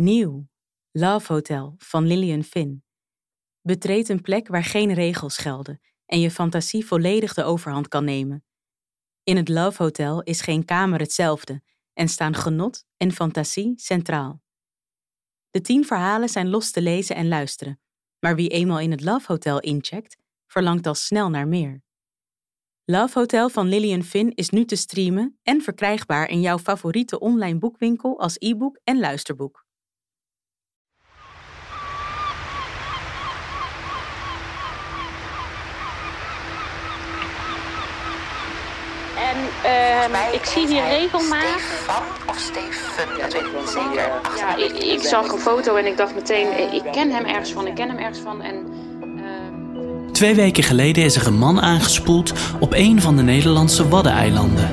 Nieuw, Love Hotel van Lillian Finn. Betreed een plek waar geen regels gelden en je fantasie volledig de overhand kan nemen. In het Love Hotel is geen kamer hetzelfde en staan genot en fantasie centraal. De 10 verhalen zijn los te lezen en luisteren, maar wie eenmaal in het Love Hotel incheckt, verlangt al snel naar meer. Love Hotel van Lillian Finn is nu te streamen en verkrijgbaar in jouw favoriete online boekwinkel als e-book en luisterboek. Ik zie hier regelmatig. Stefan of Steven, dat weet ik niet zeker. Ja, ik zag een foto en ik dacht meteen, ik ken hem ergens van. En 2 weken geleden is er een man aangespoeld op een van de Nederlandse Waddeneilanden.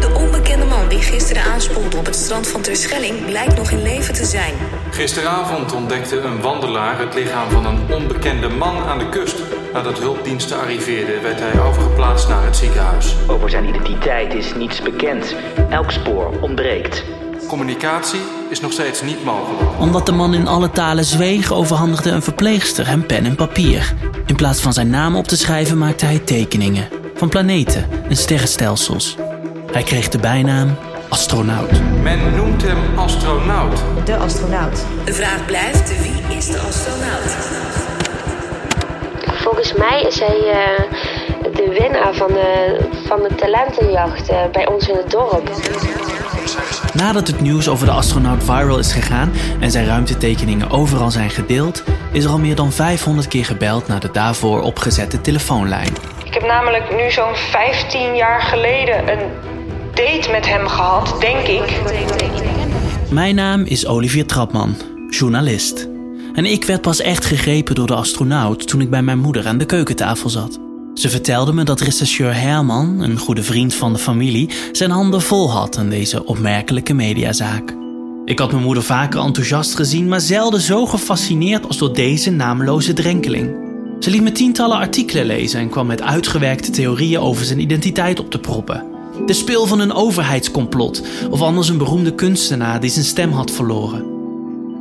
De onbekende man die gisteren aanspoelde op het strand van Terschelling blijkt nog in leven te zijn. Gisteravond ontdekte een wandelaar het lichaam van een onbekende man aan de kust. Nadat hulpdiensten arriveerden, werd hij overgeplaatst naar het ziekenhuis. Over zijn identiteit is niets bekend. Elk spoor ontbreekt. Communicatie is nog steeds niet mogelijk. Omdat de man in alle talen zweeg, overhandigde een verpleegster hem pen en papier. In plaats van zijn naam op te schrijven, maakte hij tekeningen van planeten en sterrenstelsels. Hij kreeg de bijnaam Astronaut. Men noemt hem Astronaut. De astronaut. De vraag blijft, wie is de astronaut? Volgens mij is hij de winnaar van de talentenjacht bij ons in het dorp. Nadat het nieuws over de astronaut viral is gegaan en zijn ruimtetekeningen overal zijn gedeeld, is er al meer dan 500 keer gebeld naar de daarvoor opgezette telefoonlijn. Ik heb namelijk nu zo'n 15 jaar geleden een date met hem gehad, denk ik. Mijn naam is Olivier Trapman, journalist. En ik werd pas echt gegrepen door de astronaut toen ik bij mijn moeder aan de keukentafel zat. Ze vertelde me dat rechercheur Herman, een goede vriend van de familie, zijn handen vol had aan deze opmerkelijke mediazaak. Ik had mijn moeder vaker enthousiast gezien, maar zelden zo gefascineerd als door deze nameloze drenkeling. Ze liet me tientallen artikelen lezen en kwam met uitgewerkte theorieën over zijn identiteit op te proppen. De spil van een overheidscomplot, of anders een beroemde kunstenaar die zijn stem had verloren.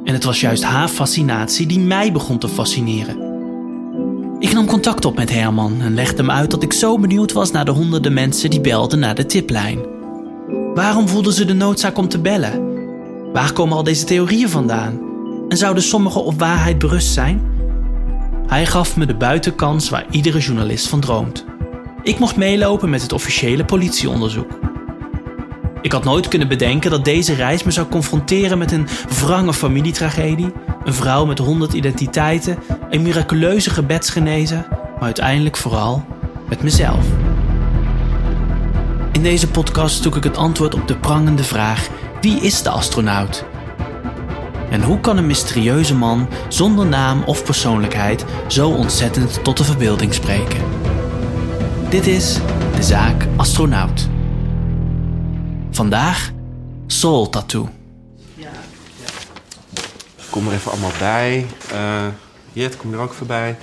En het was juist haar fascinatie die mij begon te fascineren. Ik nam contact op met Herman en legde hem uit dat ik zo benieuwd was naar de honderden mensen die belden naar de tiplijn. Waarom voelden ze de noodzaak om te bellen? Waar komen al deze theorieën vandaan? En zouden sommige op waarheid berust zijn? Hij gaf me de buitenkans waar iedere journalist van droomt. Ik mocht meelopen met het officiële politieonderzoek. Ik had nooit kunnen bedenken dat deze reis me zou confronteren met een wrange familietragedie, een vrouw met 100 identiteiten, een miraculeuze gebedsgenezer, maar uiteindelijk vooral met mezelf. In deze podcast zoek ik het antwoord op de prangende vraag: wie is de astronaut? En hoe kan een mysterieuze man zonder naam of persoonlijkheid zo ontzettend tot de verbeelding spreken? Dit is de zaak Astronaut. Vandaag Soul Tattoo. Ja. Kom er even allemaal bij. Jet, kom er ook voorbij.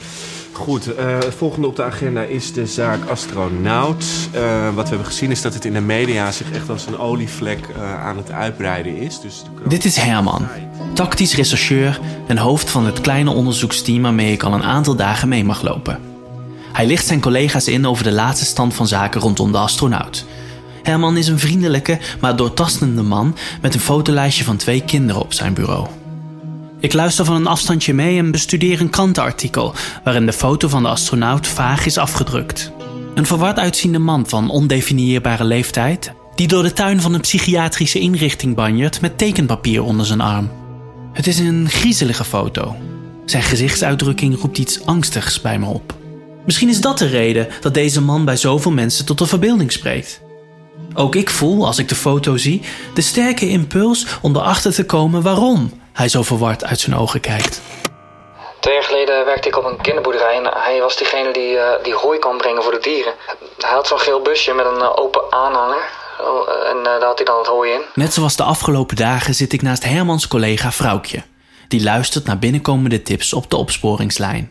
Goed, het volgende op de agenda is de zaak Astronaut. Wat we hebben gezien is dat het in de media zich echt als een olievlek aan het uitbreiden is. Dus dit is Herman, tactisch rechercheur en hoofd van het kleine onderzoeksteam waarmee ik al een aantal dagen mee mag lopen. Hij licht zijn collega's in over de laatste stand van zaken rondom de astronaut. Herman is een vriendelijke, maar doortastende man met een fotolijstje van 2 kinderen op zijn bureau. Ik luister van een afstandje mee en bestudeer een krantenartikel waarin de foto van de astronaut vaag is afgedrukt. Een verward uitziende man van ondefinieerbare leeftijd die door de tuin van een psychiatrische inrichting banjert met tekenpapier onder zijn arm. Het is een griezelige foto. Zijn gezichtsuitdrukking roept iets angstigs bij me op. Misschien is dat de reden dat deze man bij zoveel mensen tot de verbeelding spreekt. Ook ik voel, als ik de foto zie, de sterke impuls om erachter te komen waarom hij zo verward uit zijn ogen kijkt. 2 jaar geleden werkte ik op een kinderboerderij en hij was diegene die hooi kon brengen voor de dieren. Hij had zo'n geel busje met een open aanhanger en daar had hij dan het hooi in. Net zoals de afgelopen dagen zit ik naast Hermans collega Vrouwtje. Die luistert naar binnenkomende tips op de opsporingslijn.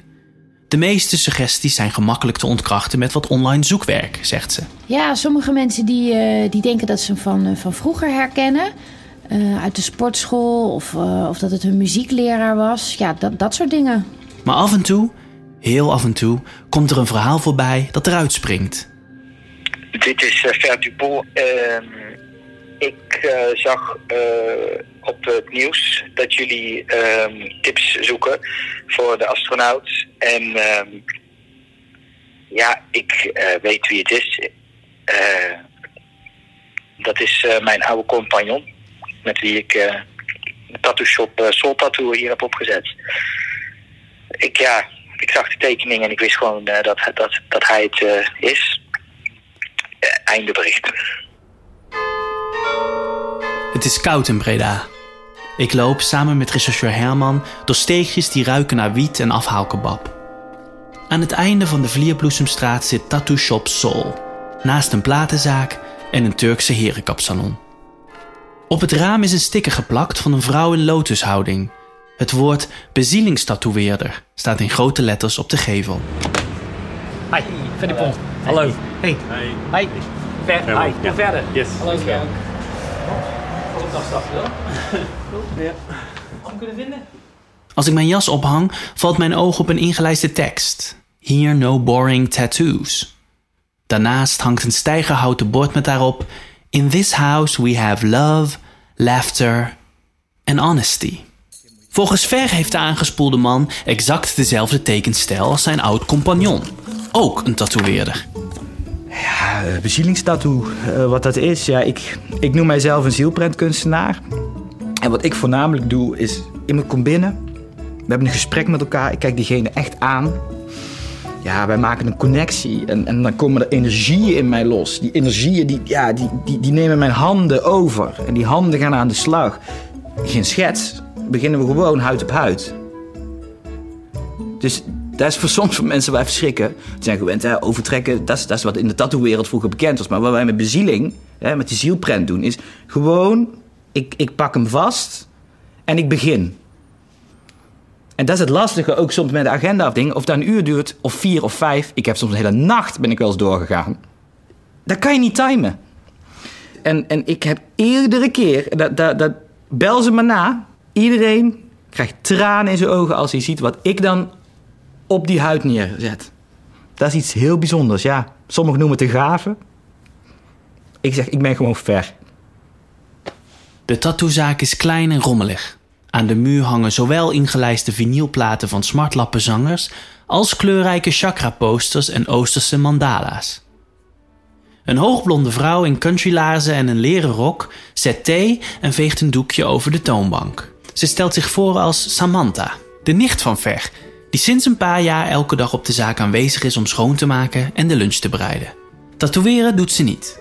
De meeste suggesties zijn gemakkelijk te ontkrachten met wat online zoekwerk, zegt ze. Ja, sommige mensen die denken dat ze hem van vroeger herkennen. uit de sportschool of dat het hun muziekleraar was. Ja, dat soort dingen. Maar af en toe, heel af en toe, komt er een verhaal voorbij dat eruit springt. Dit is Fer Dupont. Ik zag op het nieuws dat jullie tips zoeken voor de astronaut. En ik weet wie het is. Dat is mijn oude compagnon. Met wie ik de tattoo shop Soul Tattoo hier heb opgezet. Ik zag de tekening en ik wist gewoon dat hij het is. Einde bericht. Het is koud in Breda. Ik loop samen met rechercheur Herman door steegjes die ruiken naar wiet en afhaalkebab. Aan het einde van de Vlierbloesemstraat zit Tattoo Shop Soul, naast een platenzaak en een Turkse herenkapsalon. Op het raam is een sticker geplakt van een vrouw in lotushouding. Het woord bezielingstatoeëerder staat in grote letters op de gevel. Hi, Fer Dupont. Hallo. Hey. Hi. Hi. Kom verder. Yes. Hallo. Als ik mijn jas ophang, valt mijn oog op een ingelijste tekst. Here no boring tattoos. Daarnaast hangt een stijgerhouten bord met daarop: In this house we have love, laughter en honesty. Volgens Fer heeft de aangespoelde man exact dezelfde tekenstijl als zijn oud-compagnon. Ook een tatoeëerder. Ja, bezielingstattoo. Wat dat is, ja, ik noem mijzelf een zielprentkunstenaar. En wat ik voornamelijk doe is, iemand komt binnen, we hebben een gesprek met elkaar, ik kijk diegene echt aan. Ja, wij maken een connectie en dan komen er energieën in mij los. Die energieën die nemen mijn handen over en die handen gaan aan de slag. Geen schets, beginnen we gewoon huid op huid. Dus dat is voor soms voor mensen wel even schrikken. Ze zijn gewend, hè, overtrekken, dat is wat in de tattoo-wereld vroeger bekend was. Maar wat wij met bezieling, hè, met die zielprent doen, is gewoon, ik pak hem vast en ik begin. En dat is het lastige, ook soms met de agenda-afdingen. Of dat een uur duurt, of 4 of 5. Ik heb soms een hele nacht, ben ik wel eens doorgegaan. Dat kan je niet timen. En ik heb iedere keer, dat bel ze me na. Iedereen krijgt tranen in zijn ogen als hij ziet wat ik dan op die huid neerzet. Dat is iets heel bijzonders, ja. Sommigen noemen het een gave. Ik zeg, ik ben gewoon ver. De tattoozaak is klein en rommelig. Aan de muur hangen zowel ingelijste vinylplaten van smartlappenzangers als kleurrijke chakra-posters en Oosterse mandala's. Een hoogblonde vrouw in countrylaarzen en een leren rok zet thee en veegt een doekje over de toonbank. Ze stelt zich voor als Samantha, de nicht van Fer, die sinds een paar jaar elke dag op de zaak aanwezig is om schoon te maken en de lunch te bereiden. Tatoeëren doet ze niet.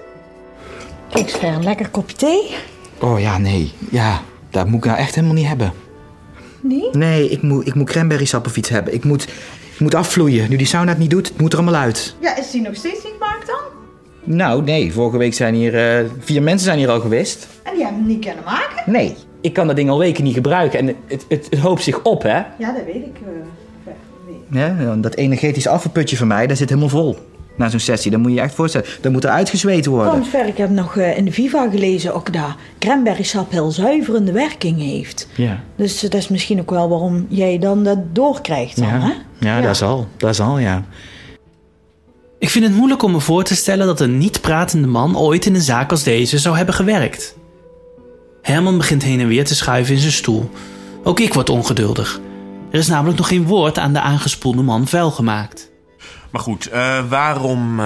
Ik stel een lekker kopje thee. Oh ja, nee, ja. Dat moet ik nou echt helemaal niet hebben. Nee? Nee, ik moet cranberrysap of iets hebben. Ik moet afvloeien. Nu die sauna het niet doet, het moet er allemaal uit. Ja, is die nog steeds niet gemaakt dan? Nou, nee. Vorige week zijn hier 4 mensen zijn hier al geweest. En die hebben het niet kunnen maken? Nee. Ik kan dat ding al weken niet gebruiken. En het hoopt zich op, hè? Ja, dat weet ik. Ja, dat energetisch afvalputje van mij, dat zit helemaal vol. Na zo'n sessie, dan moet je je echt voorstellen. Dan moet er uitgezweten worden. Komt ver, ik heb nog in de Viva gelezen ook dat cranberrysap heel zuiverende werking heeft. Ja. Dus dat is misschien ook wel waarom jij dan dat doorkrijgt. Dan, ja. Hè? Ja, ja, dat zal, ja. Ik vind het moeilijk om me voor te stellen dat een niet-pratende man ooit in een zaak als deze zou hebben gewerkt. Herman begint heen en weer te schuiven in zijn stoel. Ook ik word ongeduldig. Er is namelijk nog geen woord aan de aangespoelde man vuil gemaakt. Maar goed, waarom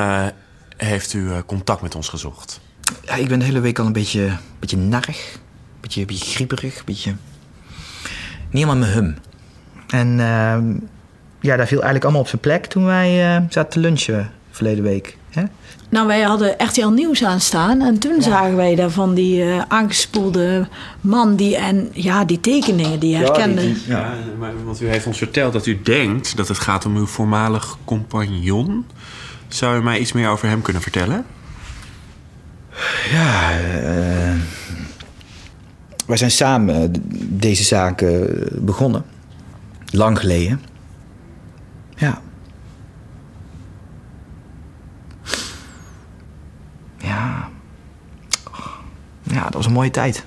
heeft u contact met ons gezocht? Ja, ik ben de hele week al een beetje narig. Een beetje grieperig. Een beetje... Niet helemaal mijn hum. En dat viel eigenlijk allemaal op zijn plek toen wij zaten te lunchen verleden week. Hè? Nou, wij hadden RTL Nieuws aanstaan. En toen zagen wij daar van die aangespoelde man die tekeningen die herkende. Ja, want u heeft ons verteld dat u denkt dat het gaat om uw voormalig compagnon. Zou u mij iets meer over hem kunnen vertellen? Ja, wij zijn samen deze zaken begonnen. Lang geleden. Ja. Ja, dat was een mooie tijd.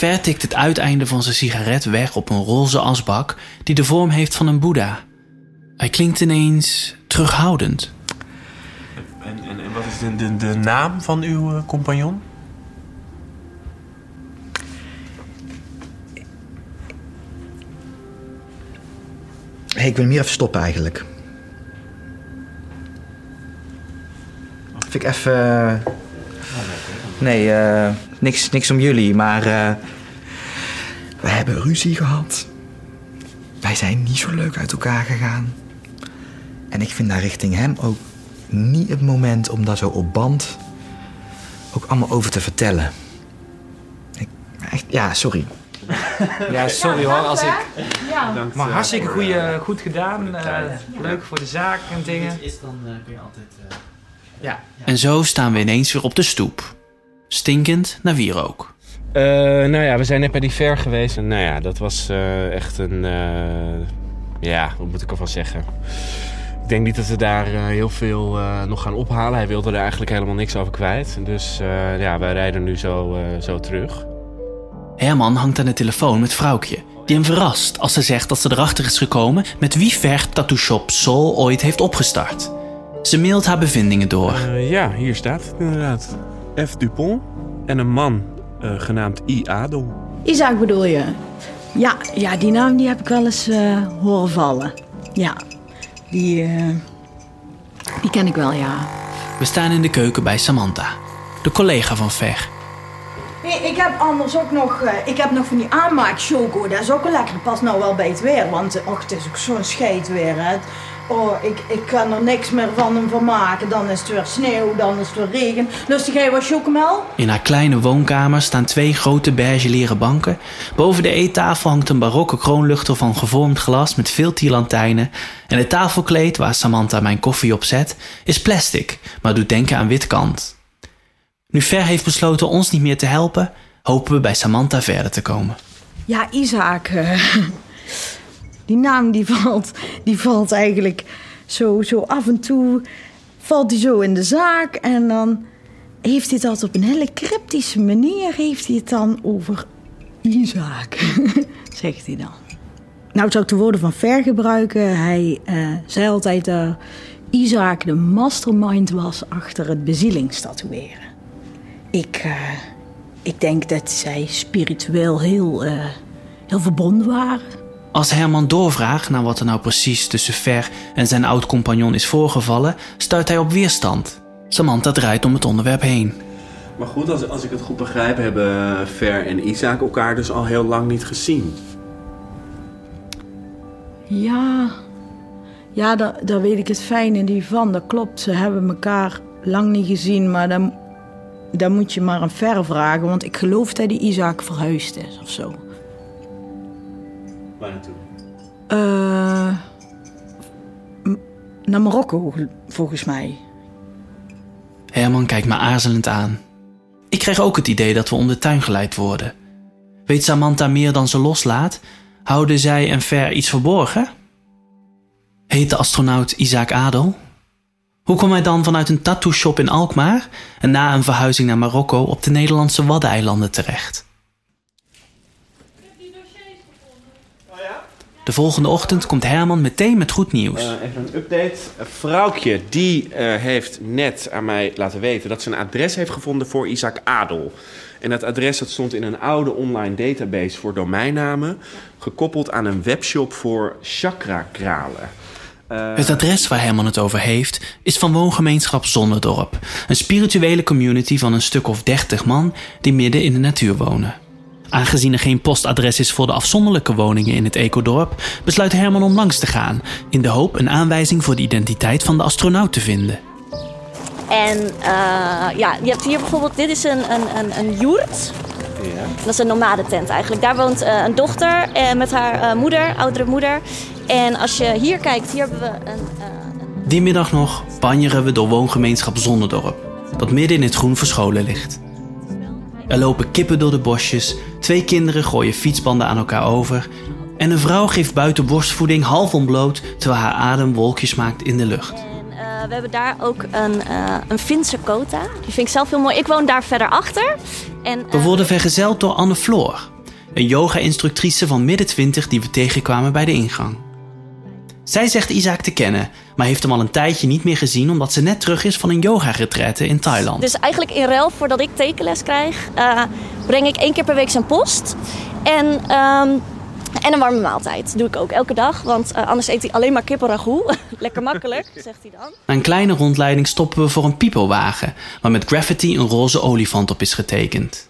Fer tikt het uiteinde van zijn sigaret weg op een roze asbak die de vorm heeft van een boeddha. Hij klinkt ineens terughoudend. En wat is de naam van uw compagnon? Hey, ik wil hem hier even stoppen eigenlijk. Vind ik even... niks om jullie, maar... We hebben ruzie gehad. Wij zijn niet zo leuk uit elkaar gegaan. En ik vind daar richting hem ook niet het moment om daar zo op band ook allemaal over te vertellen. Sorry. Ja, sorry hoor, als ik... Ja. Bedankt, maar hartstikke goed gedaan. Leuk voor de zaak en dingen. Als is, dan kun je altijd... Ja. En zo staan we ineens weer op de stoep. Stinkend naar wierook. We zijn net bij die Fer geweest. En dat was echt een... wat moet ik ervan zeggen? Ik denk niet dat we daar heel veel nog gaan ophalen. Hij wilde er eigenlijk helemaal niks over kwijt. Dus wij rijden nu zo terug. Herman hangt aan de telefoon met vrouwtje. Die hem verrast als ze zegt dat ze erachter is gekomen... met wie Fer Tattoo Shop Soul ooit heeft opgestart. Ze mailt haar bevindingen door. Hier staat het inderdaad. F. Dupont en een man genaamd I. Adel. Isaac bedoel je? Ja, die naam die heb ik wel eens horen vallen. Ja, die ken ik wel, ja. We staan in de keuken bij Samantha, de collega van Fer. Nee, ik heb anders ook nog... ik heb nog van die aanmaak choco. Dat is ook wel lekker. Pas nou wel bij het weer. Want het is ook zo'n scheet weer, hè. Ik kan er niks meer van hem van maken. Dan is het weer sneeuw, dan is het weer regen. Lustig, jij wat chocomel? In haar kleine woonkamer staan 2 grote beige leren banken. Boven de eettafel hangt een barokke kroonluchter van gevormd glas met veel tierlantijnen. En het tafelkleed waar Samantha mijn koffie op zet is plastic, maar doet denken aan witkant. Nu Fer heeft besloten ons niet meer te helpen, hopen we bij Samantha verder te komen. Ja, Isaac... Die naam die valt eigenlijk zo af en toe, valt die zo in de zaak. En dan heeft hij het altijd op een hele cryptische manier, heeft hij het dan over Isaac, zegt hij dan. Nou zou ik de woorden van Fer gebruiken. Hij zei altijd dat Isaac de mastermind was achter het bezielingstatoeëren. Ik denk dat zij spiritueel heel verbonden waren. Als Herman doorvraagt naar wat er nou precies tussen Fer en zijn oud-compagnon is voorgevallen, stuit hij op weerstand. Samantha draait om het onderwerp heen. Maar goed, als ik het goed begrijp, hebben Fer en Isaac elkaar dus al heel lang niet gezien. Ja, daar weet ik het fijne niet van. Dat klopt, ze hebben elkaar lang niet gezien, maar dan moet je maar aan Fer vragen. Want ik geloof dat die Isaac verhuisd is of zo. Waar naartoe? Naar Marokko, volgens mij. Herman kijkt me aarzelend aan. Ik krijg ook het idee dat we om de tuin geleid worden. Weet Samantha meer dan ze loslaat? Houden zij en Fer iets verborgen? Heet de astronaut Isaac Adel? Hoe kwam hij dan vanuit een tattoo shop in Alkmaar... en na een verhuizing naar Marokko op de Nederlandse Waddeneilanden terecht? De volgende ochtend komt Herman meteen met goed nieuws. Even een update. Vrouwtje, die heeft net aan mij laten weten... dat ze een adres heeft gevonden voor Isaac Adel. En dat adres dat stond in een oude online database voor domeinnamen... gekoppeld aan een webshop voor chakra-kralen. Het adres waar Herman het over heeft... is van woongemeenschap Zonderdorp. Een spirituele community van een stuk of 30 man... die midden in de natuur wonen. Aangezien er geen postadres is voor de afzonderlijke woningen in het ecodorp... besluit Herman om langs te gaan... in de hoop een aanwijzing voor de identiteit van de astronaut te vinden. En je hebt hier bijvoorbeeld... Dit is een joert. Ja. Dat is een nomadentent eigenlijk. Daar woont een dochter met haar moeder, oudere moeder. En als je hier kijkt, hier hebben we een... Die middag nog banjeren we door woongemeenschap Zonderdorp... dat midden in het groen verscholen ligt... Er lopen kippen door de bosjes, 2 kinderen gooien fietsbanden aan elkaar over... en een vrouw geeft buiten borstvoeding half ontbloot... terwijl haar adem wolkjes maakt in de lucht. En, we hebben daar ook een Finse quota. Die vind ik zelf heel mooi. Ik woon daar verder achter. We worden vergezeld door Anne Floor, een yoga-instructrice van midden 20 die we tegenkwamen bij de ingang. Zij zegt Isaac te kennen, maar heeft hem al een tijdje niet meer gezien omdat ze net terug is van een yoga-retraite in Thailand. Dus eigenlijk in ruil voordat ik tekenles krijg, breng ik 1 keer per week zijn post. En een warme maaltijd. Dat doe ik ook elke dag, want anders eet hij alleen maar kippenragout. Lekker makkelijk, zegt hij dan. Na een kleine rondleiding stoppen we voor een pipowagen, waar met graffiti een roze olifant op is getekend.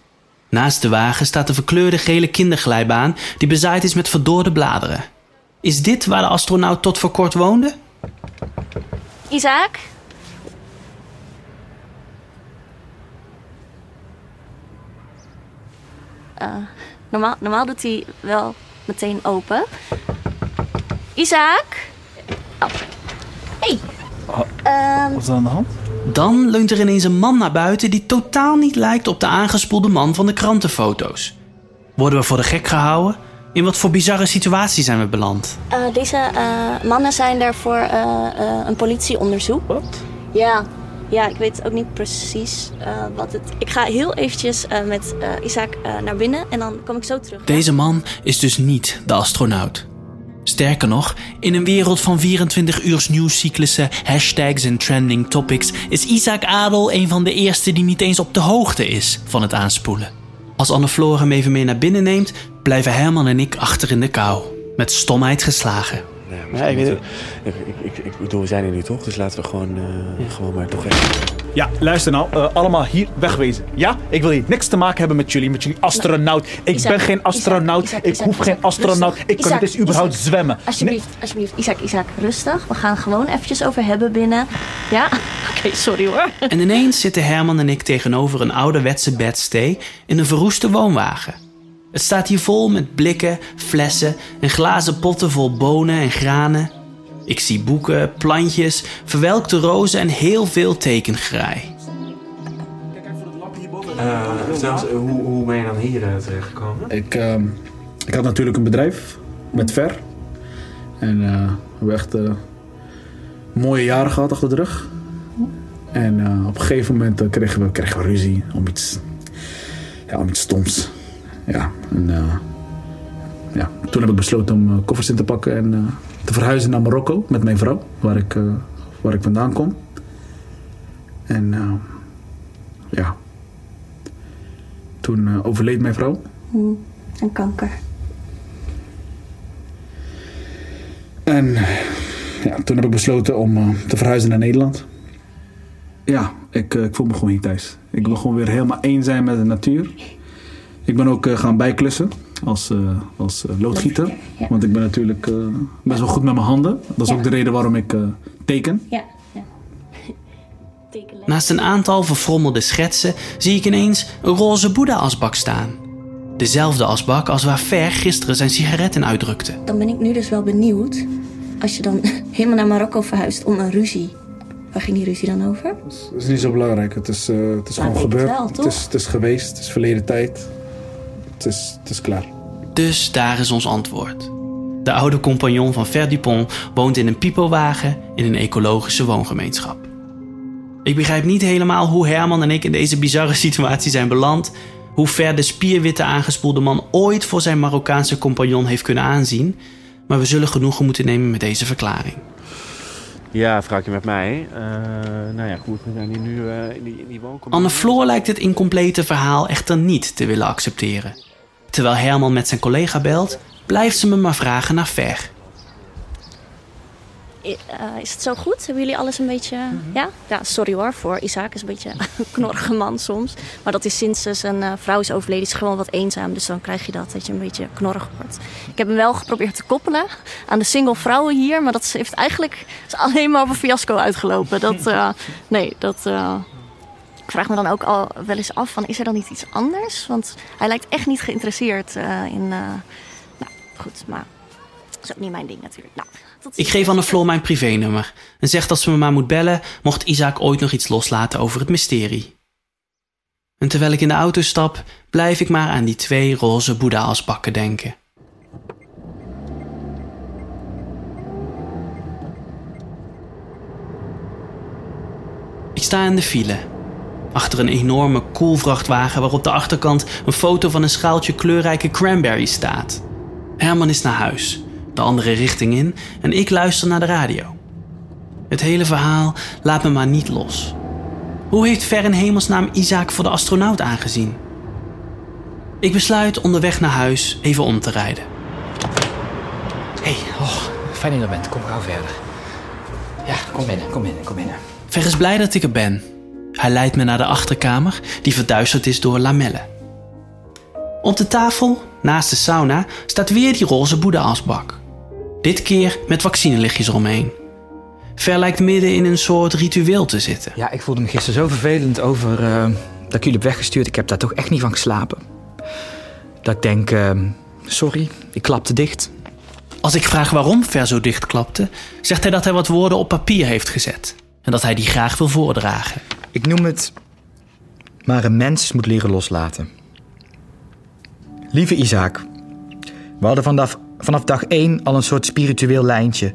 Naast de wagen staat de verkleurde gele kinderglijbaan die bezaaid is met verdorde bladeren. Is dit waar de astronaut tot voor kort woonde? Isaac? Normaal doet hij wel meteen open. Isaac? Oh. Hey. Wat is er aan de hand? Dan leunt er ineens een man naar buiten die totaal niet lijkt op de aangespoelde man van de krantenfoto's. Worden we voor de gek gehouden? In wat voor bizarre situatie zijn we beland? Deze mannen zijn er voor een politieonderzoek. Wat? Ja, ik weet ook niet precies wat het... Ik ga heel eventjes met Isaac naar binnen en dan kom ik zo terug. Deze man is dus niet de astronaut. Sterker nog, in een wereld van 24 uurs nieuwscyclussen, hashtags en trending topics is Isaac Adel een van de eerste die niet eens op de hoogte is van het aanspoelen. Als Anne Floor hem even mee naar binnen neemt, blijven Herman en ik achter in de kou. Met stomheid geslagen. Ik bedoel, we zijn er nu toch, dus laten we gewoon maar toch even... Ja, luister nou, allemaal hier wegwezen. Ja, ik wil hier niks te maken hebben met jullie astronaut. Ik ben geen astronaut, ik hoef geen astronaut. Ik kan dus überhaupt zwemmen. Alsjeblieft, Isaac, rustig. We gaan gewoon eventjes over hebben binnen. Ja? Oké, sorry hoor. En ineens zitten Herman en ik tegenover een ouderwetse bedstee in een verroeste woonwagen. Het staat hier vol met blikken, flessen en glazen potten vol bonen en granen. Ik zie boeken, plantjes, verwelkte rozen en heel veel tekengraai. Kijk even voor het lab hierboven. Hoe ben je dan hier terechtgekomen? Ik had natuurlijk een bedrijf met Fer. En we hebben echt mooie jaren gehad achter de rug. En op een gegeven moment kregen we ruzie om iets stoms. Ja, en toen heb ik besloten om koffers in te pakken en te verhuizen naar Marokko met mijn vrouw, waar ik vandaan kom. En toen overleed mijn vrouw. Een kanker. En ja, toen heb ik besloten om te verhuizen naar Nederland. Ja, ik voel me gewoon niet thuis. Ik wil gewoon weer helemaal één zijn met de natuur. Ik ben ook gaan bijklussen als loodgieter. Ja. Want ik ben natuurlijk best wel goed met mijn handen. Dat is ook de reden waarom ik teken. Ja. Naast een aantal verfrommelde schetsen zie ik ineens een roze Boeddha-asbak staan. Dezelfde asbak als waar Fer gisteren zijn sigaret in uitdrukte. Dan ben ik nu dus wel benieuwd. Als je dan helemaal naar Marokko verhuist om een ruzie. Waar ging die ruzie dan over? Het is niet zo belangrijk. Het is gewoon gebeurd. Het is geweest. Het is verleden tijd. Het is klaar. Dus daar is ons antwoord. De oude compagnon van Fer Dupont woont in een pipowagen in een ecologische woongemeenschap. Ik begrijp niet helemaal hoe Herman en ik in deze bizarre situatie zijn beland, hoe ver de spierwitte aangespoelde man ooit voor zijn Marokkaanse compagnon heeft kunnen aanzien, maar we zullen genoegen moeten nemen met deze verklaring. Ja, vraag je met mij. Goed, we zijn hier nu in die woonkomst. Anne Floor lijkt het incomplete verhaal echter niet te willen accepteren. Terwijl Herman met zijn collega belt, blijft ze me maar vragen naar Fer. Is het zo goed? Hebben jullie alles een beetje... Mm-hmm. Ja, sorry hoor, voor Isaac is een beetje een knorrige man soms. Maar dat is sinds zijn vrouw is overleden, is gewoon wat eenzaam. Dus dan krijg je dat je een beetje knorrig wordt. Ik heb hem wel geprobeerd te koppelen aan de single vrouwen hier. Maar dat heeft eigenlijk alleen maar op een fiasco uitgelopen. Ik vraag me dan ook al wel eens af, van, is er dan niet iets anders? Want hij lijkt echt niet geïnteresseerd in... goed, maar dat is ook niet mijn ding natuurlijk. Ik geef Anne Floor mijn privénummer en zeg dat ze me maar moet bellen mocht Isaac ooit nog iets loslaten over het mysterie. En terwijl ik in de auto stap, blijf ik maar aan die 2 roze Boeddha-asbakken denken. Ik sta in de file. Achter een enorme koelvrachtwagen waarop de achterkant een foto van een schaaltje kleurrijke cranberries staat. Herman is naar huis, de andere richting in, en ik luister naar de radio. Het hele verhaal laat me maar niet los. Hoe heeft Fer in hemelsnaam Isaac voor de astronaut aangezien? Ik besluit onderweg naar huis even om te rijden. Hey, oh, fijn dat je er bent. Kom gauw verder. Ja, kom binnen. Fer is blij dat ik er ben. Hij leidt me naar de achterkamer, die verduisterd is door lamellen. Op de tafel, naast de sauna, staat weer die roze boeddha-asbak. Dit keer met vaccinelichtjes eromheen. Ver lijkt midden in een soort ritueel te zitten. Ja, ik voelde me gisteren zo vervelend over dat ik jullie heb weggestuurd. Ik heb daar toch echt niet van geslapen. Dat ik denk, sorry, ik klapte dicht. Als ik vraag waarom Ver zo dicht klapte, zegt hij dat hij wat woorden op papier heeft gezet. En dat hij die graag wil voordragen. Ik noem het, maar een mens moet leren loslaten. Lieve Isaac, we hadden vanaf dag 1 al een soort spiritueel lijntje.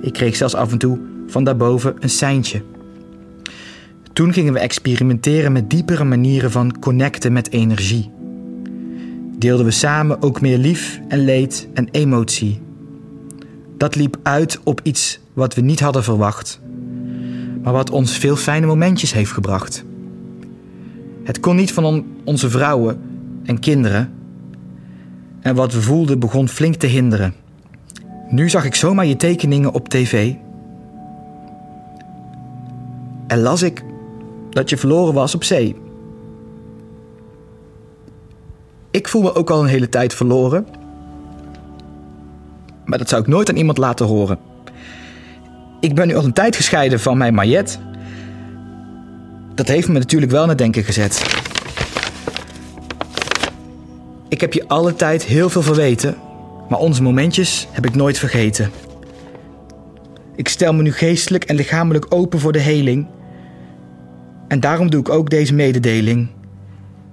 Ik kreeg zelfs af en toe van daarboven een seintje. Toen gingen we experimenteren met diepere manieren van connecten met energie. Deelden we samen ook meer lief en leed en emotie. Dat liep uit op iets wat we niet hadden verwacht, maar wat ons veel fijne momentjes heeft gebracht. Het kon niet van onze vrouwen en kinderen, en wat we voelden begon flink te hinderen. Nu zag ik zomaar je tekeningen op tv en las ik dat je verloren was op zee. Ik voel me ook al een hele tijd verloren, maar dat zou ik nooit aan iemand laten horen. Ik ben nu al een tijd gescheiden van mijn Mariette. Dat heeft me natuurlijk wel naar denken gezet. Ik heb je alle tijd heel veel verweten, maar onze momentjes heb ik nooit vergeten. Ik stel me nu geestelijk en lichamelijk open voor de heling. En daarom doe ik ook deze mededeling.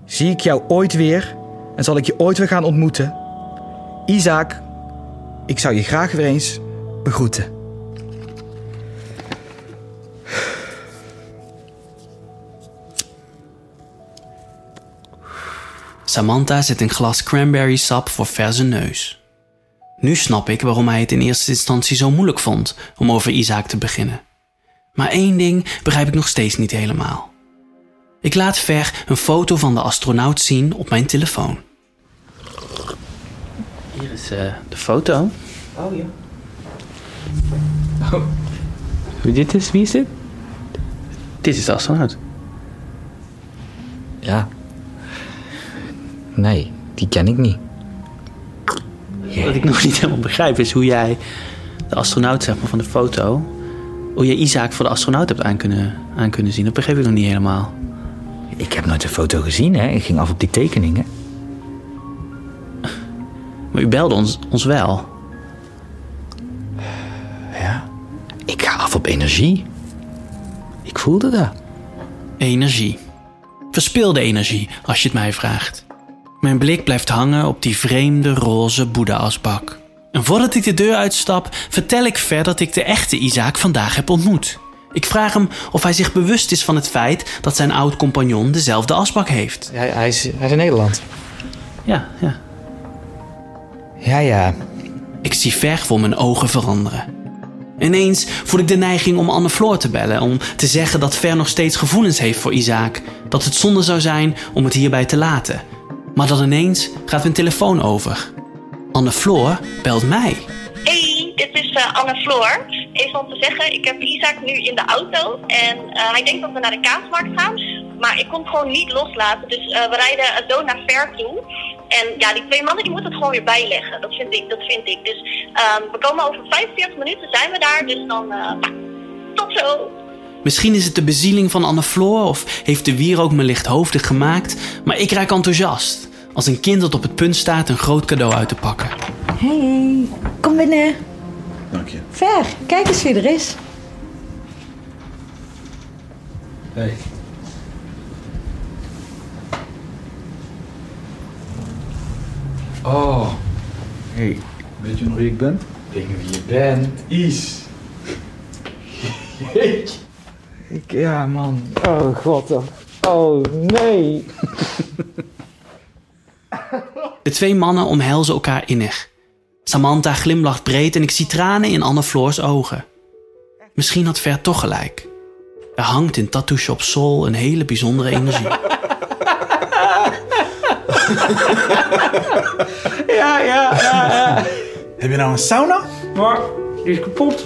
Zie ik jou ooit weer en zal ik je ooit weer gaan ontmoeten. Isaac, ik zou je graag weer eens begroeten. Samantha zet een glas cranberry-sap voor Ver zijn neus. Nu snap ik waarom hij het in eerste instantie zo moeilijk vond om over Isaac te beginnen. Maar één ding begrijp ik nog steeds niet helemaal. Ik laat Ver een foto van de astronaut zien op mijn telefoon. Hier is de foto. Oh ja. Oh. Wie is dit? Dit is de astronaut. Ja. Nee, die ken ik niet. Yeah. Wat ik nog niet helemaal begrijp is hoe jij de astronaut, zeg maar, van de foto... hoe jij Isaac voor de astronaut hebt aan kunnen zien. Dat begrijp ik nog niet helemaal. Ik heb nooit de foto gezien, hè. Ik ging af op die tekeningen. Maar u belde ons wel. Ja. Ik ga af op energie. Ik voelde dat. Energie. Verspilde energie, als je het mij vraagt. Mijn blik blijft hangen op die vreemde roze boeddha-asbak. En voordat ik de deur uitstap, vertel ik Ver dat ik de echte Isaac vandaag heb ontmoet. Ik vraag hem of hij zich bewust is van het feit dat zijn oud-compagnon dezelfde asbak heeft. Hij is in Nederland. Ja. Ja. Ik zie Ver voor mijn ogen veranderen. Ineens voel ik de neiging om Anne Floor te bellen, om te zeggen dat Ver nog steeds gevoelens heeft voor Isaac. Dat het zonde zou zijn om het hierbij te laten. Maar dan ineens gaat mijn telefoon over. Anne Floor belt mij. Hey, dit is Anne Floor. Even om te zeggen, ik heb Isaac nu in de auto. En hij denkt dat we naar de kaasmarkt gaan. Maar ik kon het gewoon niet loslaten. Dus we rijden zo naar Ver toe. En ja, die twee mannen die moeten het gewoon weer bijleggen. Dat vind ik. Dus we komen over 45 minuten zijn we daar. Dus dan tot zo. Misschien is het de bezieling van Anne Floor of heeft de wierook me lichthoofdig gemaakt, maar ik raak enthousiast. Als een kind dat op het punt staat een groot cadeau uit te pakken. Hey, kom binnen. Dank je. Ver, kijk eens wie er is. Hey. Oh, hey. Weet je nog wie ik ben? Ik weet niet wie je bent. Is. Jeetje. Ja, man. Oh, god. Oh, nee. De twee mannen omhelzen elkaar innig. Samantha glimlacht breed en ik zie tranen in Anne Floors ogen. Misschien had Fer toch gelijk. Er hangt in Tattoo Shop Soul een hele bijzondere energie. Ja. Heb je nou een sauna? Maar, die is kapot.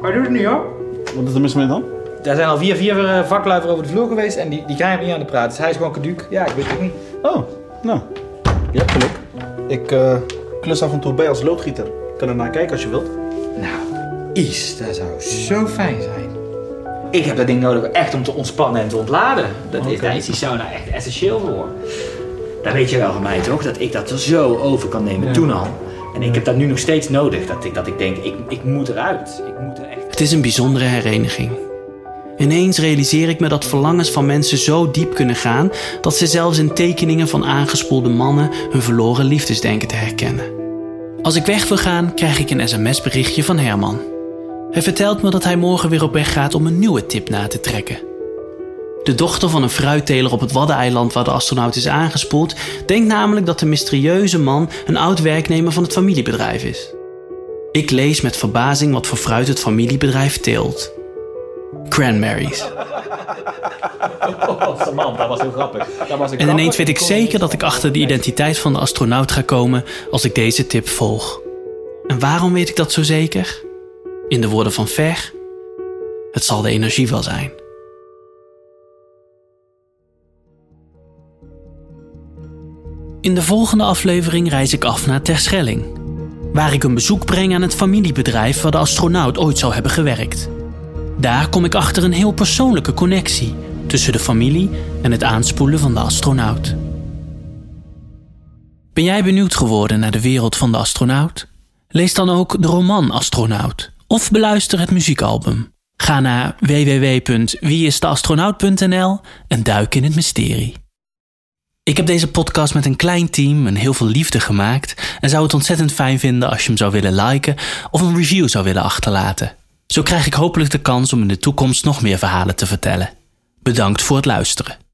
Maar doe het niet, hoor. Wat is er mis mee dan? Daar zijn al vier vakluiven over de vloer geweest en die krijgen we niet aan de praat. Dus hij is gewoon caduc. Ja, ik weet het ook niet. Oh, nou. Je hebt geluk. Ik klus af en toe bij als loodgieter. Ik kan er naar kijken als je wilt. Nou, Is, dat zou zo fijn zijn. Ik heb dat ding nodig echt om te ontspannen en te ontladen. Daar is die sauna echt essentieel voor. Dat weet je wel van mij toch? Dat ik dat er zo over kan nemen toen al. En ik heb dat nu nog steeds nodig. Dat ik denk, ik moet eruit. Ik moet er echt... Het is een bijzondere hereniging. Ineens realiseer ik me dat verlangens van mensen zo diep kunnen gaan... dat ze zelfs in tekeningen van aangespoelde mannen... hun verloren liefdes denken te herkennen. Als ik weg wil gaan, krijg ik een sms-berichtje van Herman. Hij vertelt me dat hij morgen weer op weg gaat om een nieuwe tip na te trekken. De dochter van een fruitteler op het Waddeneiland waar de astronaut is aangespoeld... denkt namelijk dat de mysterieuze man een oud-werknemer van het familiebedrijf is. Ik lees met verbazing wat voor fruit het familiebedrijf teelt. Cranberries. Dat was heel grappig. En ineens weet ik zeker dat ik achter de identiteit van de astronaut ga komen... als ik deze tip volg. En waarom weet ik dat zo zeker? In de woorden van Fer, het zal de energie wel zijn. In de volgende aflevering reis ik af naar Terschelling, waar ik een bezoek breng aan het familiebedrijf waar de astronaut ooit zou hebben gewerkt. Daar kom ik achter een heel persoonlijke connectie tussen de familie en het aanspoelen van de astronaut. Ben jij benieuwd geworden naar de wereld van de astronaut? Lees dan ook de roman Astronaut. Of beluister het muziekalbum. Ga naar www.wieisdeastronaut.nl en duik in het mysterie. Ik heb deze podcast met een klein team en heel veel liefde gemaakt... en zou het ontzettend fijn vinden als je hem zou willen liken... of een review zou willen achterlaten. Zo krijg ik hopelijk de kans om in de toekomst nog meer verhalen te vertellen. Bedankt voor het luisteren.